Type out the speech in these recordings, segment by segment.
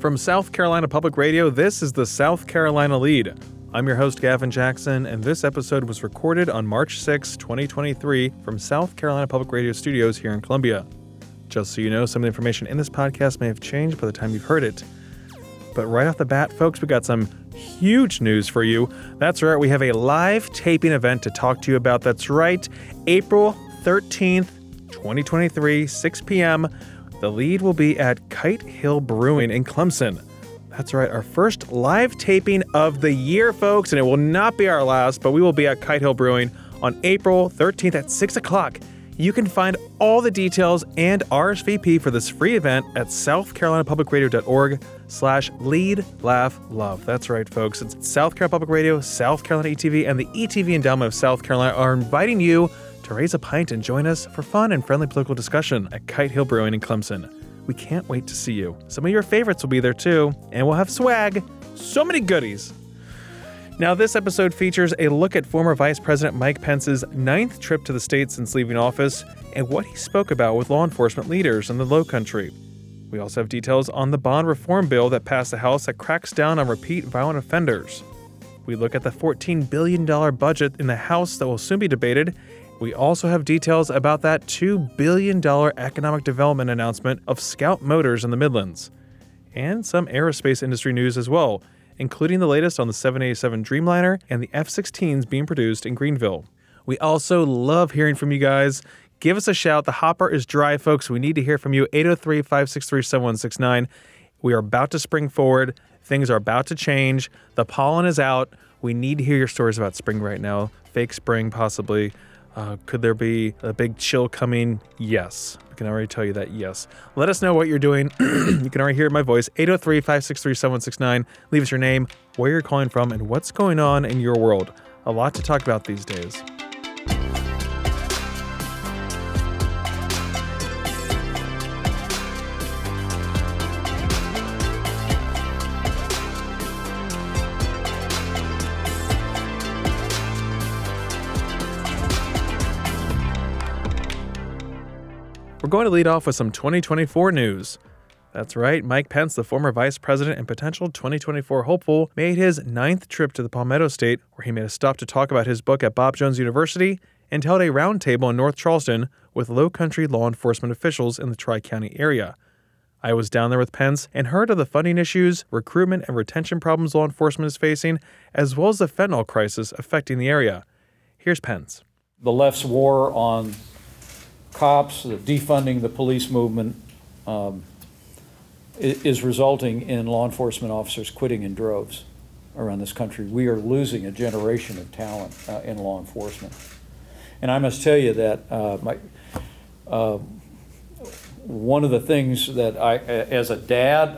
From South Carolina Public Radio, this is the South Carolina Lead. I'm your host, Gavin Jackson, and this episode was recorded on March 6, 2023, from South Carolina Public Radio studios here in Columbia. Just so you know, some of the information in this podcast may have changed by the time you've heard it. But right off the bat, folks, we got some huge news for you. That's right, we have a live taping event to talk to you about. That's right, April 13th, 2023, 6 p.m., the lead will be at Kite Hill Brewing in Clemson. That's right, our first live taping of the year, folks, and it will not be our last, but we will be at Kite Hill Brewing on April 13th at 6 o'clock. You can find all the details and RSVP for this free event at southcarolinapublicradio.org/lead-laugh-love. That's right, folks. It's South Carolina Public Radio, South Carolina ETV, and the ETV Endowment of South Carolina are inviting you to raise a pint and join us for fun and friendly political discussion at Kite Hill Brewing in Clemson. We can't wait to see you. Some of your favorites will be there too, and we'll have swag. So many goodies. Now, this episode features a look at former Vice President Mike Pence's 9th trip to the state since leaving office and what he spoke about with law enforcement leaders in the Lowcountry. We also have details on the bond reform bill that passed the House that cracks down on repeat violent offenders. We look at the $14 billion budget in the House that will soon be debated. We also have details about that $2 billion economic development announcement of Scout Motors in the Midlands. And some aerospace industry news as well, including the latest on the 787 Dreamliner and the F-16s being produced in Greenville. We also love hearing from you guys. Give us a shout. The hopper is dry, folks. We need to hear from you. 803-563-7169. We are about to spring forward. Things are about to change. The pollen is out. We need to hear your stories about spring right now. Fake spring, possibly. Could there be a big chill coming? Yes. I can already tell you that, yes. Let us know what you're doing. You can already hear my voice, 803-563-7169. Leave us your name, where you're calling from, and what's going on in your world. A lot to talk about these days. We're going to lead off with some 2024 news. That's right, Mike Pence, the former vice president and potential 2024 hopeful, made his 9th trip to the Palmetto State, where he made a stop to talk about his book at Bob Jones University and held a roundtable in North Charleston with Lowcountry law enforcement officials in the Tri-County area. I was down there with Pence and heard of the funding issues, recruitment and retention problems law enforcement is facing, as well as the fentanyl crisis affecting the area. Here's Pence. The left's war on cops, the defunding the police movement is resulting in law enforcement officers quitting in droves around this country. We are losing a generation of talent in law enforcement. And I must tell you that one of the things that I, as a dad,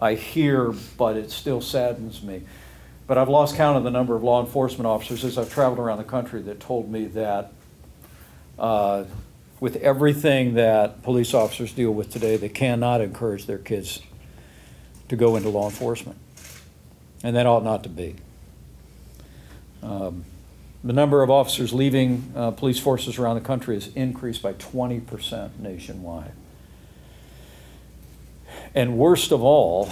I hear, but it still saddens me. But I've lost count of the number of law enforcement officers as I've traveled around the country that told me that with everything that police officers deal with today, they cannot encourage their kids to go into law enforcement. And that ought not to be. The number of officers leaving police forces around the country has increased by 20% nationwide. And worst of all,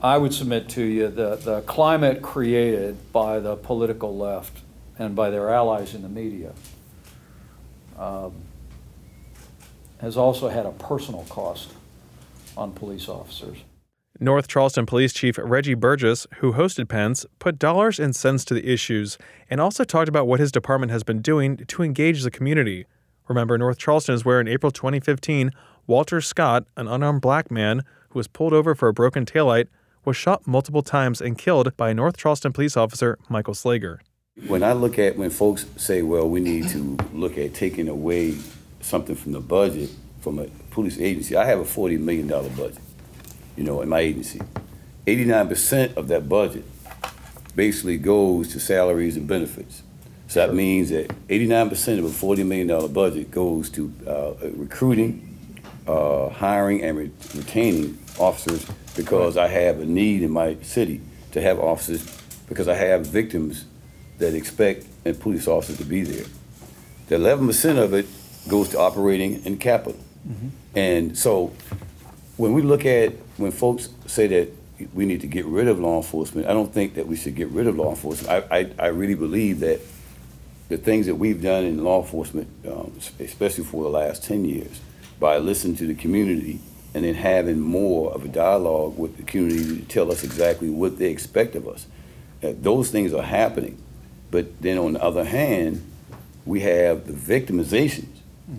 I would submit to you that the climate created by the political left and by their allies in the media has also had a personal cost on police officers. North Charleston Police Chief Reggie Burgess, who hosted Pence, put dollars and cents to the issues and also talked about what his department has been doing to engage the community. Remember, North Charleston is where in April 2015, Walter Scott, an unarmed black man who was pulled over for a broken taillight, was shot multiple times and killed by North Charleston police officer Michael Slager. When folks say, well, we need to look at taking away something from the budget from a police agency, I have a $40 million budget, in my agency. 89% of that budget basically goes to salaries and benefits. So that means that 89% of a $40 million budget goes to recruiting, hiring, and retaining officers, because I have a need in my city to have officers, because I have victims that expect police officers to be there. The 11% of it goes to operating and capital. Mm-hmm. And so when we look at, when folks say that we need to get rid of law enforcement, I don't think that we should get rid of law enforcement. I really believe that the things that we've done in law enforcement, especially for the last 10 years, by listening to the community and then having more of a dialogue with the community to tell us exactly what they expect of us, those things are happening. But then on the other hand, we have the victimizations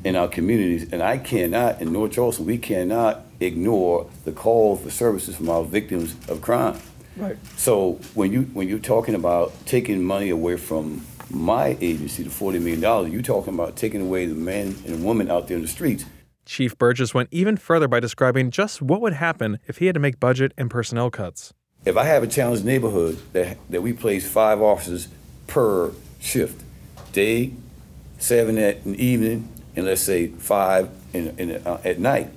in our communities, and I cannot, in North Charleston, we cannot ignore the call for services from our victims of crime. Right. So when you're talking about taking money away from my agency, the $40 million, you're talking about taking away the men and women out there in the streets. Chief Burgess went even further by describing just what would happen if he had to make budget and personnel cuts. If I have a challenged neighborhood that we place 5 officers per shift, day, 7 at an evening, and let's say 5 in at night.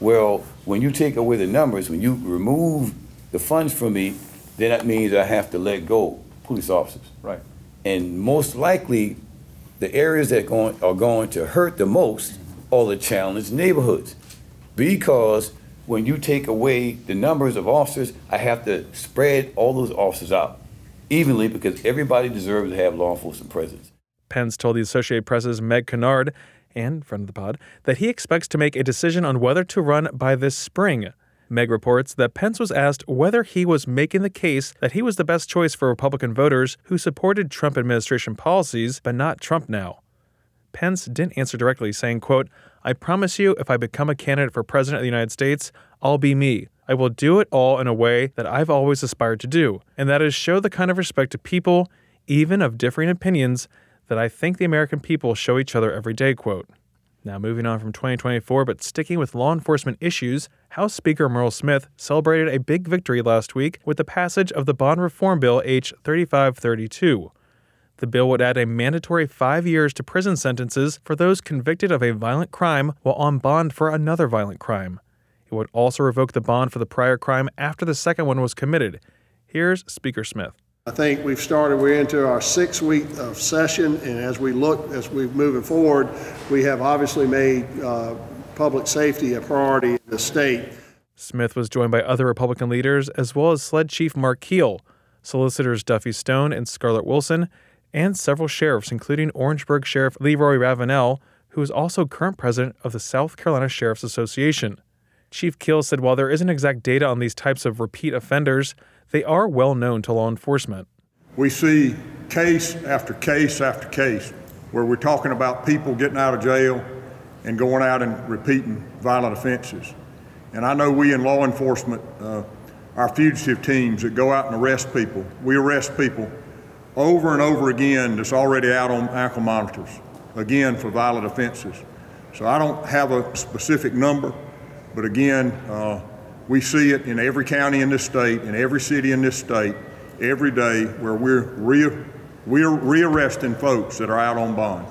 Well, when you take away the numbers, when you remove the funds from me, then that means I have to let go police officers. Right. And most likely, the areas that are going to hurt the most are the challenged neighborhoods, because when you take away the numbers of officers, I have to spread all those officers out evenly, because everybody deserves to have law enforcement presence. Pence told the Associated Press's Meg Kennard, and friend of the pod, that he expects to make a decision on whether to run by this spring. Meg reports that Pence was asked whether he was making the case that he was the best choice for Republican voters who supported Trump administration policies, but not Trump now. Pence didn't answer directly, saying, quote, "I promise you, if I become a candidate for president of the United States, I'll be me. I will do it all in a way that I've always aspired to do, and that is show the kind of respect to people, even of differing opinions, that I think the American people show each other every day," quote. Now moving on from 2024, but sticking with law enforcement issues, House Speaker Merle Smith celebrated a big victory last week with the passage of the Bond Reform Bill H. 3532. The bill would add a mandatory 5 years to prison sentences for those convicted of a violent crime while on bond for another violent crime. It would also revoke the bond for the prior crime after the second one was committed. Here's Speaker Smith. I think we're into our 6th week of session, and as we're moving forward, we have obviously made public safety a priority in the state. Smith was joined by other Republican leaders, as well as SLED Chief Mark Keel, Solicitors Duffy Stone and Scarlett Wilson, and several sheriffs, including Orangeburg Sheriff Leroy Ravenel, who is also current president of the South Carolina Sheriff's Association. Chief Keel said while there isn't exact data on these types of repeat offenders, they are well known to law enforcement. We see case after case after case where we're talking about people getting out of jail and going out and repeating violent offenses. And I know we in law enforcement, our fugitive teams that go out and arrest people, we arrest people over and over again that's already out on ankle monitors, again for violent offenses. So I don't have a specific number, but again, we see it in every county in this state, in every city in this state, every day, where we're rearresting folks that are out on bond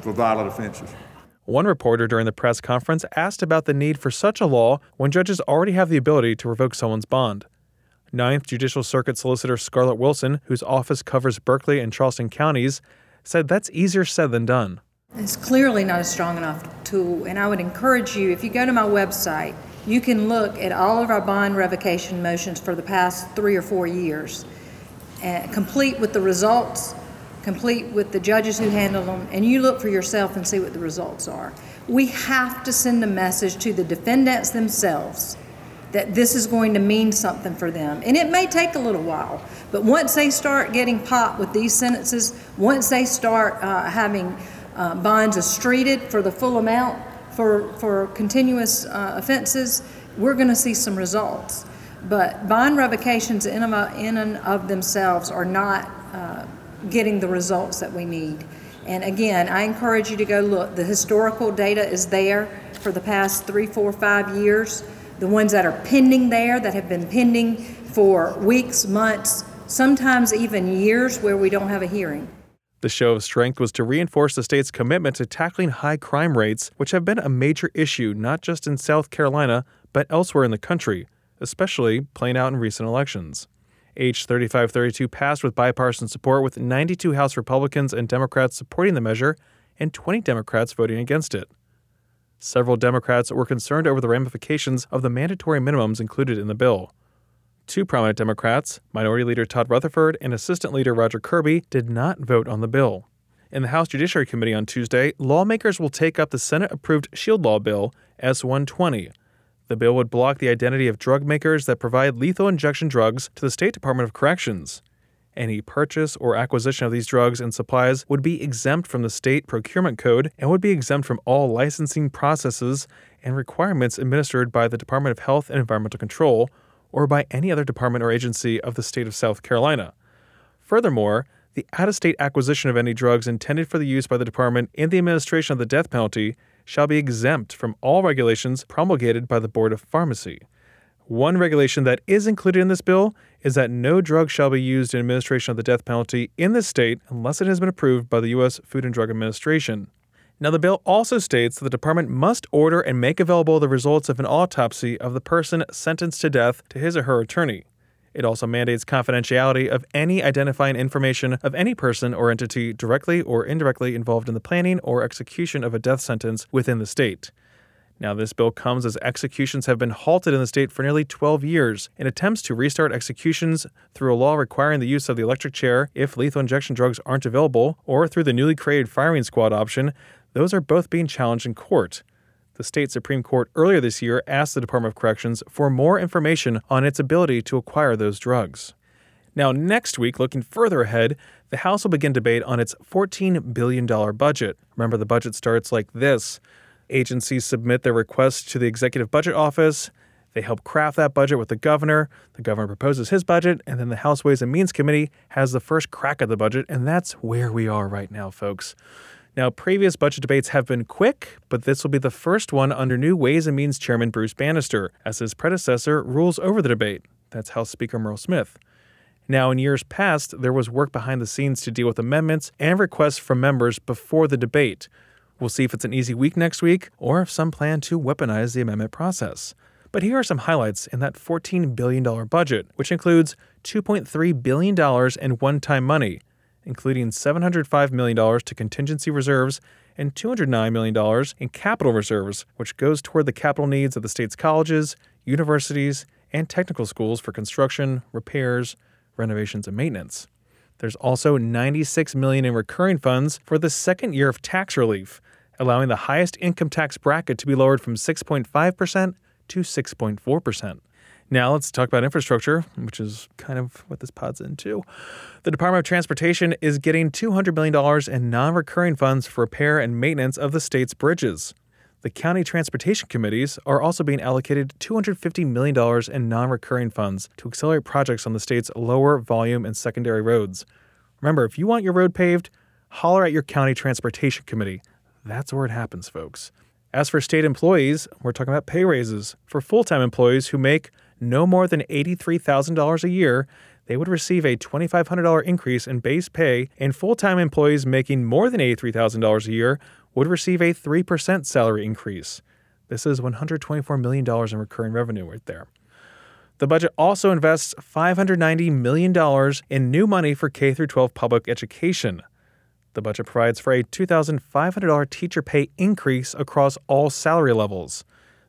for violent offenses. One reporter during the press conference asked about the need for such a law when judges already have the ability to revoke someone's bond. 9th Judicial Circuit Solicitor Scarlett Wilson, whose office covers Berkeley and Charleston counties, said that's easier said than done. It's clearly not a strong enough tool, and I would encourage you, if you go to my website, you can look at all of our bond revocation motions for the past 3 or 4 years, complete with the results, complete with the judges who handle them, and you look for yourself and see what the results are. We have to send a message to the defendants themselves that this is going to mean something for them. And it may take a little while, but once they start getting popped with these sentences, once they start having bonds astreated for the full amount, for continuous offenses, we're going to see some results. But bond revocations in and of themselves are not getting the results that we need. And again, I encourage you to go look. The historical data is there for the past 3, 4, 5 years. The ones that are pending there, that have been pending for weeks, months, sometimes even years, where we don't have a hearing. The show of strength was to reinforce the state's commitment to tackling high crime rates, which have been a major issue not just in South Carolina, but elsewhere in the country, especially playing out in recent elections. H. 3532 passed with bipartisan support, with 92 House Republicans and Democrats supporting the measure and 20 Democrats voting against it. Several Democrats were concerned over the ramifications of the mandatory minimums included in the bill. Two prominent Democrats, Minority Leader Todd Rutherford and Assistant Leader Roger Kirby, did not vote on the bill. In the House Judiciary Committee on Tuesday, lawmakers will take up the Senate-approved Shield Law Bill, S-120. The bill would block the identity of drug makers that provide lethal injection drugs to the State Department of Corrections. Any purchase or acquisition of these drugs and supplies would be exempt from the State Procurement Code and would be exempt from all licensing processes and requirements administered by the Department of Health and Environmental Control or by any other department or agency of the state of South Carolina. Furthermore, the out-of-state acquisition of any drugs intended for the use by the department in the administration of the death penalty shall be exempt from all regulations promulgated by the Board of Pharmacy. One regulation that is included in this bill is that no drug shall be used in administration of the death penalty in this state unless it has been approved by the U.S. Food and Drug Administration. Now, the bill also states that the department must order and make available the results of an autopsy of the person sentenced to death to his or her attorney. It also mandates confidentiality of any identifying information of any person or entity directly or indirectly involved in the planning or execution of a death sentence within the state. Now, this bill comes as executions have been halted in the state for nearly 12 years in attempts to restart executions through a law requiring the use of the electric chair if lethal injection drugs aren't available, or through the newly created firing squad option. Those are both being challenged in court. The state Supreme Court earlier this year asked the Department of Corrections for more information on its ability to acquire those drugs. Now, next week, looking further ahead, the House will begin debate on its $14 billion budget. Remember, the budget starts like this. Agencies submit their requests to the Executive Budget Office. They help craft that budget with the governor. The governor proposes his budget, and then the House Ways and Means Committee has the first crack at the budget, and that's where we are right now, folks. Now, previous budget debates have been quick, but this will be the first one under new Ways and Means Chairman Bruce Bannister, as his predecessor rules over the debate. That's House Speaker Merle Smith. Now, in years past, there was work behind the scenes to deal with amendments and requests from members before the debate. We'll see if it's an easy week next week, or if some plan to weaponize the amendment process. But here are some highlights in that $14 billion budget, which includes $2.3 billion in one-time money, including $705 million to contingency reserves and $209 million in capital reserves, which goes toward the capital needs of the state's colleges, universities, and technical schools for construction, repairs, renovations, and maintenance. There's also $96 million in recurring funds for the second year of tax relief, allowing the highest income tax bracket to be lowered from 6.5% to 6.4%. Now let's talk about infrastructure, which is kind of what this pod's into. The Department of Transportation is getting $200 million in non-recurring funds for repair and maintenance of the state's bridges. The county transportation committees are also being allocated $250 million in non-recurring funds to accelerate projects on the state's lower volume and secondary roads. Remember, if you want your road paved, holler at your county transportation committee. That's where it happens, folks. As for state employees, we're talking about pay raises. For full-time employees who make no more than $83,000 a year, they would receive a $2,500 increase in base pay, and full-time employees making more than $83,000 a year would receive a 3% salary increase. This is $124 million in recurring revenue right there. The budget also invests $590 million in new money for K-12 public education. The budget provides for a $2,500 teacher pay increase across all salary levels.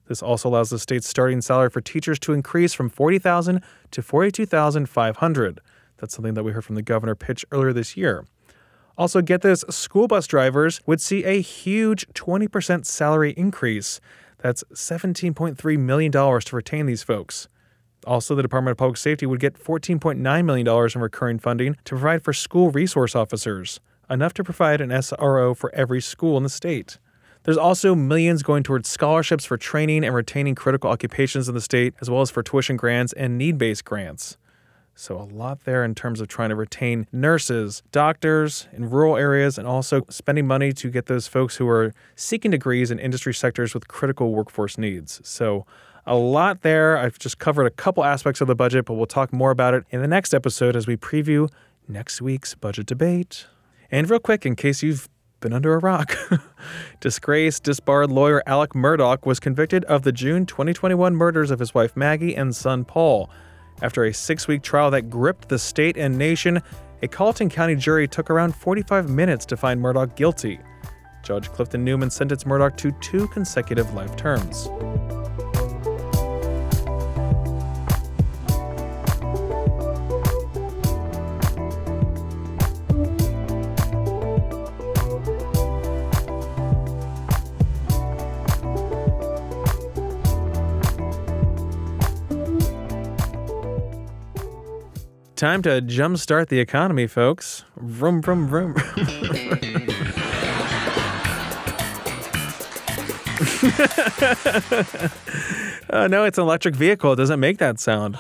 This also allows the state's starting salary for teachers to increase from $40,000 to $42,500. That's something that we heard from the governor pitch earlier this year. Also, get this, school bus drivers would see a huge 20% salary increase. That's $17.3 million to retain these folks. Also, the Department of Public Safety would get $14.9 million in recurring funding to provide for school resource officers, enough to provide an SRO for every school in the state. There's also millions going towards scholarships for training and retaining critical occupations in the state, as well as for tuition grants and need-based grants. So a lot there in terms of trying to retain nurses, doctors in rural areas, and also spending money to get those folks who are seeking degrees in industry sectors with critical workforce needs. So a lot there. I've just covered a couple aspects of the budget, but we'll talk more about it in the next episode as we preview next week's budget debate. And real quick, in case you've been under a rock. Disgraced, disbarred lawyer Alex Murdaugh was convicted of the June 2021 murders of his wife Maggie and son Paul. After a 6-week trial that gripped the state and nation, a Colleton County jury took around 45 minutes to find Murdaugh guilty. Judge Clifton Newman sentenced Murdaugh to 2 consecutive life terms. Time to jumpstart the economy, folks. Vroom, vroom, vroom. No, it's an electric vehicle. It doesn't make that sound.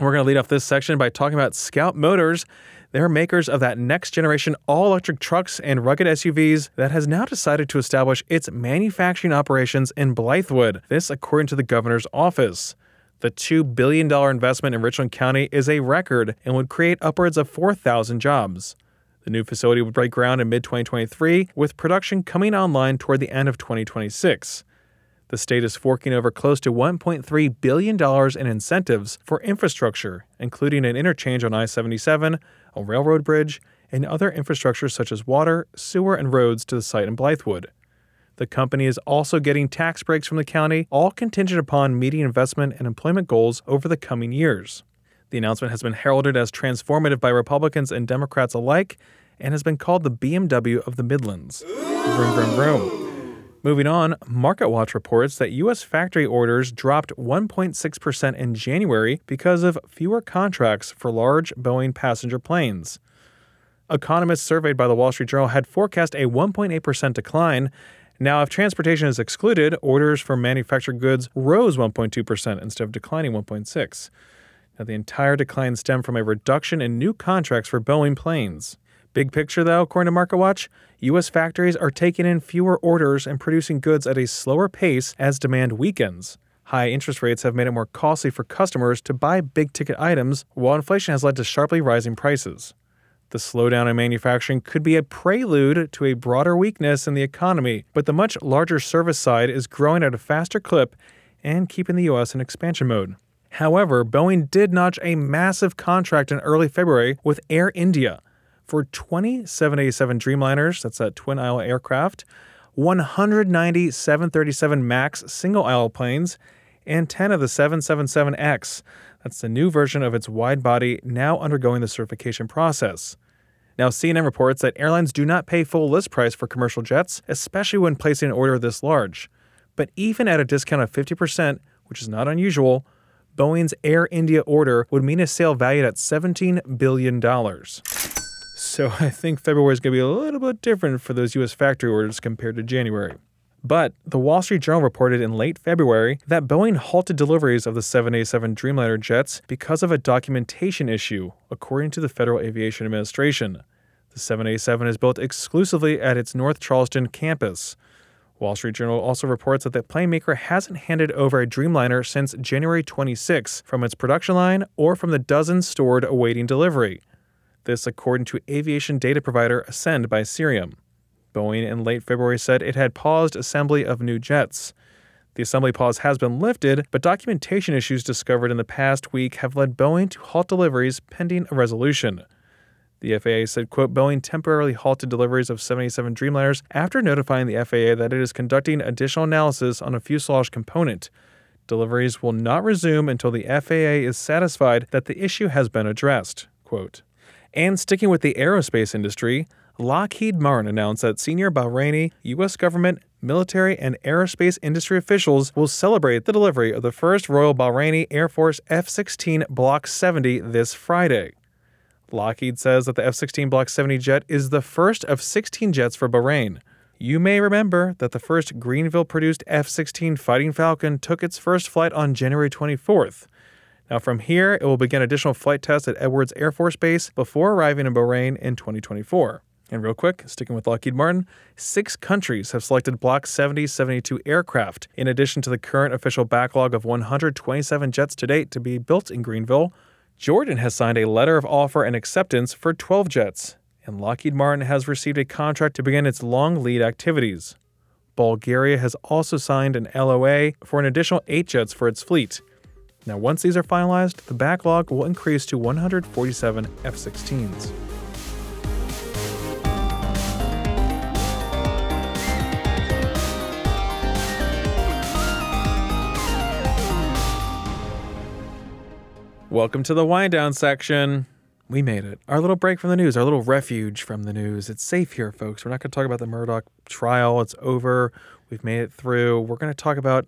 We're going to lead off this section by talking about Scout Motors. They're makers of that next-generation all-electric trucks and rugged SUVs that has now decided to establish its manufacturing operations in Blythewood. This, according to the governor's office. The $2 billion investment in Richland County is a record and would create upwards of 4,000 jobs. The new facility would break ground in mid-2023, with production coming online toward the end of 2026. The state is forking over close to $1.3 billion in incentives for infrastructure, including an interchange on I-77, a railroad bridge, and other infrastructure such as water, sewer, and roads to the site in Blythewood. The company is also getting tax breaks from the county, all contingent upon meeting investment and employment goals over the coming years. The announcement has been heralded as transformative by Republicans and Democrats alike and has been called the BMW of the Midlands. Vroom, vroom, vroom. Moving on, Market Watch reports that U.S. factory orders dropped 1.6% in January because of fewer contracts for large Boeing passenger planes. Economists surveyed by the Wall Street Journal had forecast a 1.8% decline. Now, if transportation is excluded, orders for manufactured goods rose 1.2% instead of declining 1.6%. Now, the entire decline stemmed from a reduction in new contracts for Boeing planes. Big picture, though, according to MarketWatch, U.S. factories are taking in fewer orders and producing goods at a slower pace as demand weakens. High interest rates have made it more costly for customers to buy big-ticket items, while inflation has led to sharply rising prices. The slowdown in manufacturing could be a prelude to a broader weakness in the economy, but the much larger service side is growing at a faster clip and keeping the U.S. in expansion mode. However, Boeing did notch a massive contract in early February with Air India for 20 787 Dreamliners, that's a twin-aisle aircraft, 190 737 MAX single-aisle planes, and 10 of the 777X. That's the new version of its wide body now undergoing the certification process. Now, CNN reports that airlines do not pay full list price for commercial jets, especially when placing an order this large. But even at a discount of 50%, which is not unusual, Boeing's Air India order would mean a sale valued at $17 billion. So I think February is going to be a little bit different for those U.S. factory orders compared to January. But the Wall Street Journal reported in late February that Boeing halted deliveries of the 787 Dreamliner jets because of a documentation issue, according to the Federal Aviation Administration. The 787 is built exclusively at its North Charleston campus. Wall Street Journal also reports that the plane maker hasn't handed over a Dreamliner since January 26 from its production line or from the dozens stored awaiting delivery. This according to aviation data provider Ascend by Cirium. Boeing in late February said it had paused assembly of new jets. The assembly pause has been lifted, but documentation issues discovered in the past week have led Boeing to halt deliveries pending a resolution. The FAA said, quote, Boeing temporarily halted deliveries of 787 Dreamliners after notifying the FAA that it is conducting additional analysis on a fuselage component. Deliveries will not resume until the FAA is satisfied that the issue has been addressed, quote. And sticking with the aerospace industry, Lockheed Martin announced that senior Bahraini, U.S. government, military, and aerospace industry officials will celebrate the delivery of the first Royal Bahraini Air Force F-16 Block 70 this Friday. Lockheed says that the F-16 Block 70 jet is the first of 16 jets for Bahrain. You may remember that the first Greenville-produced F-16 Fighting Falcon took its first flight on January 24th. Now, from here, it will begin additional flight tests at Edwards Air Force Base before arriving in Bahrain in 2024. And real quick, sticking with Lockheed Martin, 6 countries have selected Block 70-72 aircraft, in addition to the current official backlog of 127 jets to date to be built in Greenville. Jordan has signed a letter of offer and acceptance for 12 jets, and Lockheed Martin has received a contract to begin its long lead activities. Bulgaria has also signed an LOA for an additional 8 jets for its fleet. Now, once these are finalized, the backlog will increase to 147 F-16s. Welcome to the wind down section. We made it. Our little break from the news, our little refuge from the news. It's safe here, folks. We're not going to talk about the Murdaugh trial. It's over. We've made it through. We're going to talk about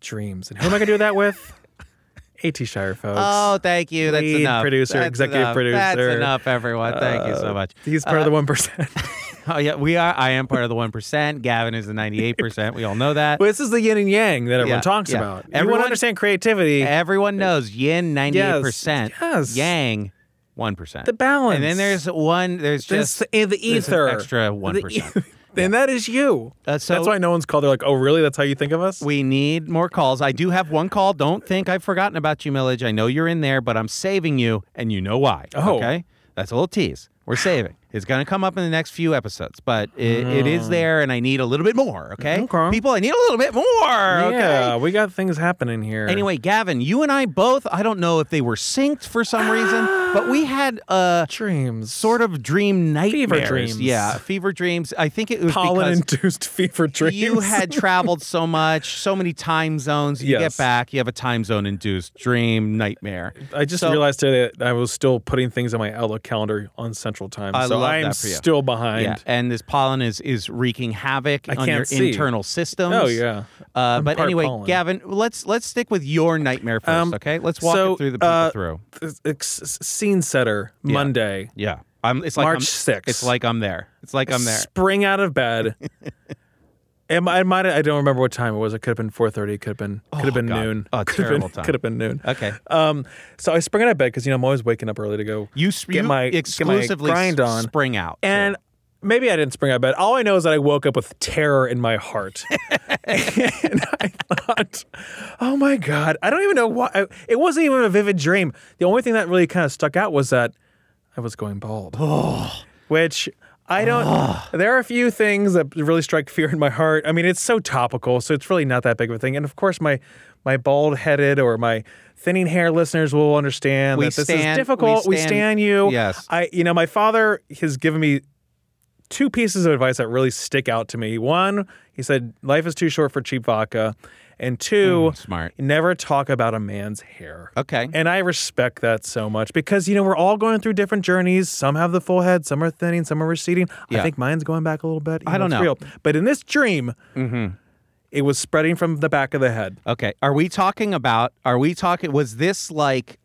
dreams. And who am I going to do that with? A.T. Shire, folks. Oh, thank you. That's lead enough. Producer, that's executive enough. Producer. That's enough, everyone. Thank you so much. He's part of the 1%. Oh, yeah, we are. I am part of the 1%. Gavin is the 98%. We all know that. Well, this is the yin and yang that everyone talks about. Everyone understands creativity. Everyone knows yin 98%, yes. Yang 1%. The balance. And then there's one, there's ether. An extra 1%. And that is you. So that's why no one's called. They're like, oh, really? That's how you think of us? We need more calls. I do have one call. Don't think I've forgotten about you, Millage. I know you're in there, but I'm saving you, and you know why. Oh. Okay? That's a little tease. We're saving. It's going to come up in the next few episodes, but it is there, and I need a little bit more, okay? Okay. People, I need a little bit more, okay? Yeah, we got things happening here. Anyway, Gavin, you and I both, I don't know if they were synced for some reason, but we had dreams, sort of dream nightmares. Fever dreams. Yeah, fever dreams. I think it was pollen-induced fever dreams. You had traveled so much, so many time zones. You get back, you have a time zone-induced dream nightmare. I just realized today that I was still putting things on my Outlook calendar on Central Time, I'm still behind. Yeah. And this pollen is wreaking havoc on your internal systems. Oh, yeah. But anyway, pollen. Gavin, let's stick with your nightmare first, okay? Let's walk it through the people through. Scene setter, Monday. Yeah. It's like March 6th. It's like I'm there. Spring out of bed. I don't remember what time it was. It could have been 4:30. It could have been noon. Oh, terrible time. Could have been noon. Okay. So I spring out of bed because I'm always waking up early to go. You exclusively get my grind on. Spring out. And maybe I didn't spring out of bed. All I know is that I woke up with terror in my heart, and I thought, "Oh my God, I don't even know why." It wasn't even a vivid dream. The only thing that really kind of stuck out was that I was going bald, which. I don't. There are a few things that really strike fear in my heart. I mean, it's so topical, so it's really not that big of a thing. And of course, my bald-headed or my thinning hair listeners will understand that this is difficult. We stand you. Yes. My father has given me two pieces of advice that really stick out to me. One, he said, "Life is too short for cheap vodka," and two, smart. Never talk about a man's hair. Okay. And I respect that so much because, we're all going through different journeys. Some have the full head, some are thinning, some are receding. Yeah. I think mine's going back a little bit. I don't know. Real. But in this dream, it was spreading from the back of the head. Okay. Was this like,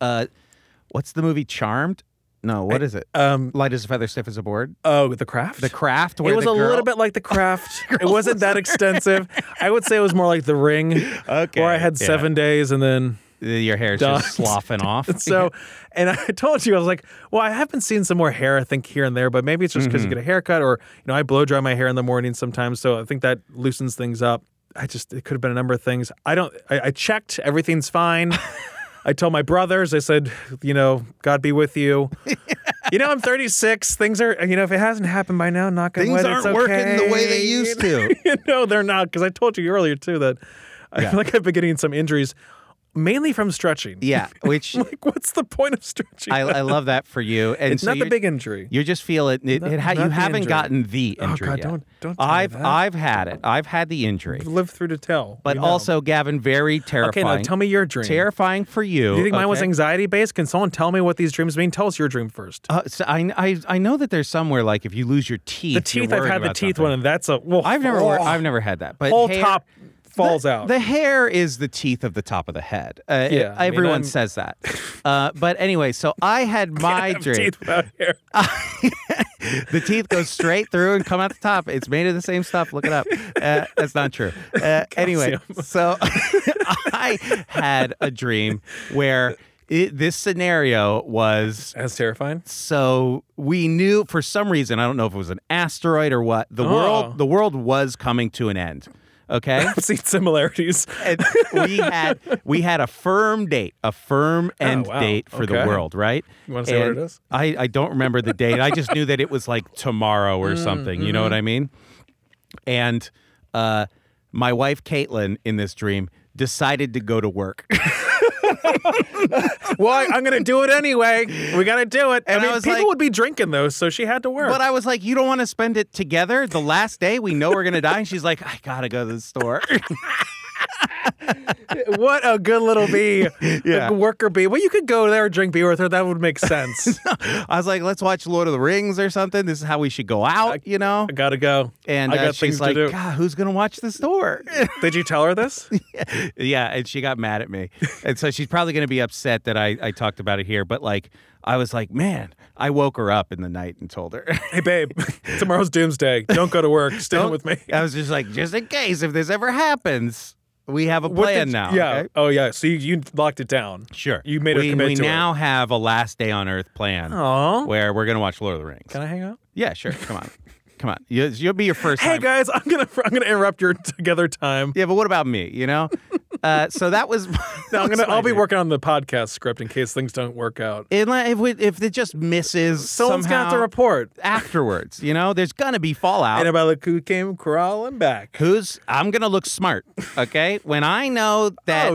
what's the movie Charmed? No, what is it? Light as a feather, stiff as a board. Oh, The Craft? The Craft. It was a little bit like The Craft. It wasn't that extensive. I would say it was more like The Ring, where I had 7 days and then... Your hair's just sloughing off. So, and I told you, I was like, well, I have been seeing some more hair, I think, here and there, but maybe it's just because you get a haircut or, I blow dry my hair in the morning sometimes, so I think that loosens things up. It could have been a number of things. I checked, everything's fine. I told my brothers, I said, God be with you. I'm 36. Things are, if it hasn't happened by now, knock on wood, it's okay. Things aren't working the way they used to. They're not, because I told you earlier, too, that I feel like I've been getting some injuries, mainly from stretching. Yeah, which... like, what's the point of stretching? I love that for you. And it's not the big injury. You just feel it. You haven't gotten the injury yet. Don't tell me that. I've had it. I've had the injury. You've lived through to tell. But also, Gavin, very terrifying. Okay, now tell me your dream. Terrifying for you. Do you think mine was anxiety-based? Can someone tell me what these dreams mean? Tell us your dream first. So I know that there's somewhere, like, if you lose your teeth, I've had the teeth one, and that's a... Well, I've never had that. But whole top... falls out. The hair is the teeth of the top of the head. Everyone says that. But anyway, so I had my dream. Teeth without hair. The teeth go straight through and come out the top. It's made of the same stuff. Look it up. That's not true. Anyway, so I had a dream where this scenario was... That's terrifying. So we knew for some reason, I don't know if it was an asteroid or what, the world was coming to an end. Okay. I've seen similarities. And we had a firm end date for the world, right? You want to say what it is? I don't remember the date. I just knew that it was like tomorrow or something. You know what I mean? And my wife, Caitlin, in this dream, decided to go to work. Well, I'm going to do it anyway. We got to do it. And I mean, people would be drinking, though, so she had to work. But I was like, you don't want to spend it together? The last day? We know we're going to die? And she's like, I got to go to the store. What a good little bee. Yeah. A worker bee. Well, you could go there and drink beer with her. That would make sense. I was like, let's watch Lord of the Rings or something. This is how we should go out, you know? I gotta go. And I got she's like, God, who's going to watch this door? Did you tell her this? Yeah, and she got mad at me. And so she's probably going to be upset that I talked about it here. But, like, I was like, man, I woke her up in the night and told her. Hey, babe, tomorrow's doomsday. Don't go to work. Stay with me. I was just like, just in case, if this ever happens. We have a plan now. Yeah. Okay? Oh, yeah. So you locked it down. Sure. You made a commitment to it. We now have a last day on Earth plan. Aww. Where we're going to watch Lord of the Rings. Can I hang out? Yeah, sure. Come on. Come on. You'll be your first time. Hey, guys, I'm gonna interrupt your together time. Yeah, but what about me, you know? So that was... I'll be working on the podcast script in case things don't work out. If it just misses someone's going to have to report. Afterwards, you know? There's going to be fallout. And about who came crawling back. I'm going to look smart, okay? When I know that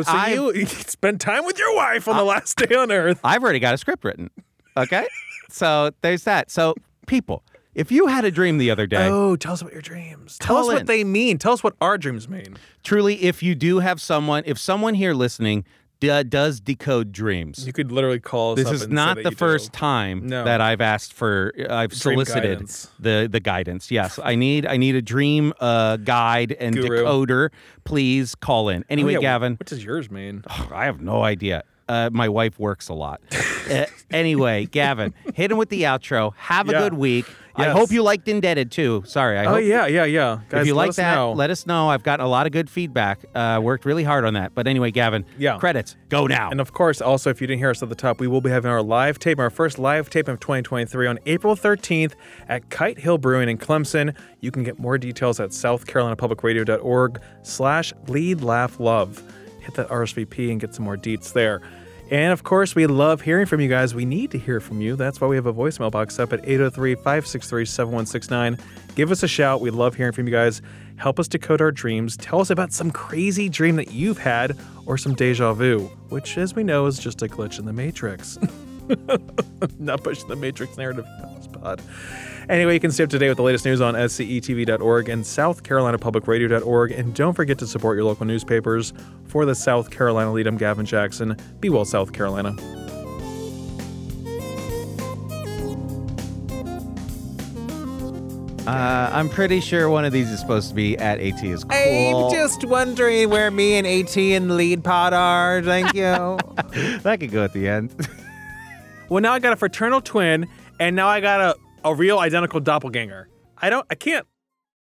you spend time with your wife on the last day on Earth. I've already got a script written, okay? So there's that. So, people... If you had a dream the other day... Oh, tell us about your dreams. Tell us what they mean. Tell us what our dreams mean. Truly, if you do have someone... If someone here listening does decode dreams... You could literally call us up and say that you do. This is not the first time that I've asked for... I've solicited the guidance. Yes, I need a dream guide and decoder. Please call in. Anyway, Gavin... What does yours mean? Oh, I have no idea. My wife works a lot. Anyway, Gavin, hit him with the outro. Have a good week. Yes. I hope you liked Indebted, too. Sorry. I hope Guys, if you like that, let us know. I've gotten a lot of good feedback. Worked really hard on that. But anyway, Gavin, credits, go now. And, of course, also, if you didn't hear us at the top, we will be having our first live tape of 2023 on April 13th at Kite Hill Brewing in Clemson. You can get more details at southcarolinapublicradio.org/leadlaughlove. Hit that RSVP and get some more deets there. And, of course, we love hearing from you guys. We need to hear from you. That's why we have a voicemail box up at 803-563-7169. Give us a shout. We love hearing from you guys. Help us decode our dreams. Tell us about some crazy dream that you've had or some deja vu, which, as we know, is just a glitch in the Matrix. Not pushing the Matrix narrative. Pod. Anyway, you can stay up to date with the latest news on scetv.org and southcarolinapublicradio.org. And don't forget to support your local newspapers. For the South Carolina Lead, I'm Gavin Jackson. Be well, South Carolina. I'm pretty sure one of these is supposed to be at AT is cool. I'm just wondering where me and AT and Lead Pod are. Thank you. That could go at the end. Well, now I got a fraternal twin. And now I got a real identical doppelganger. I can't.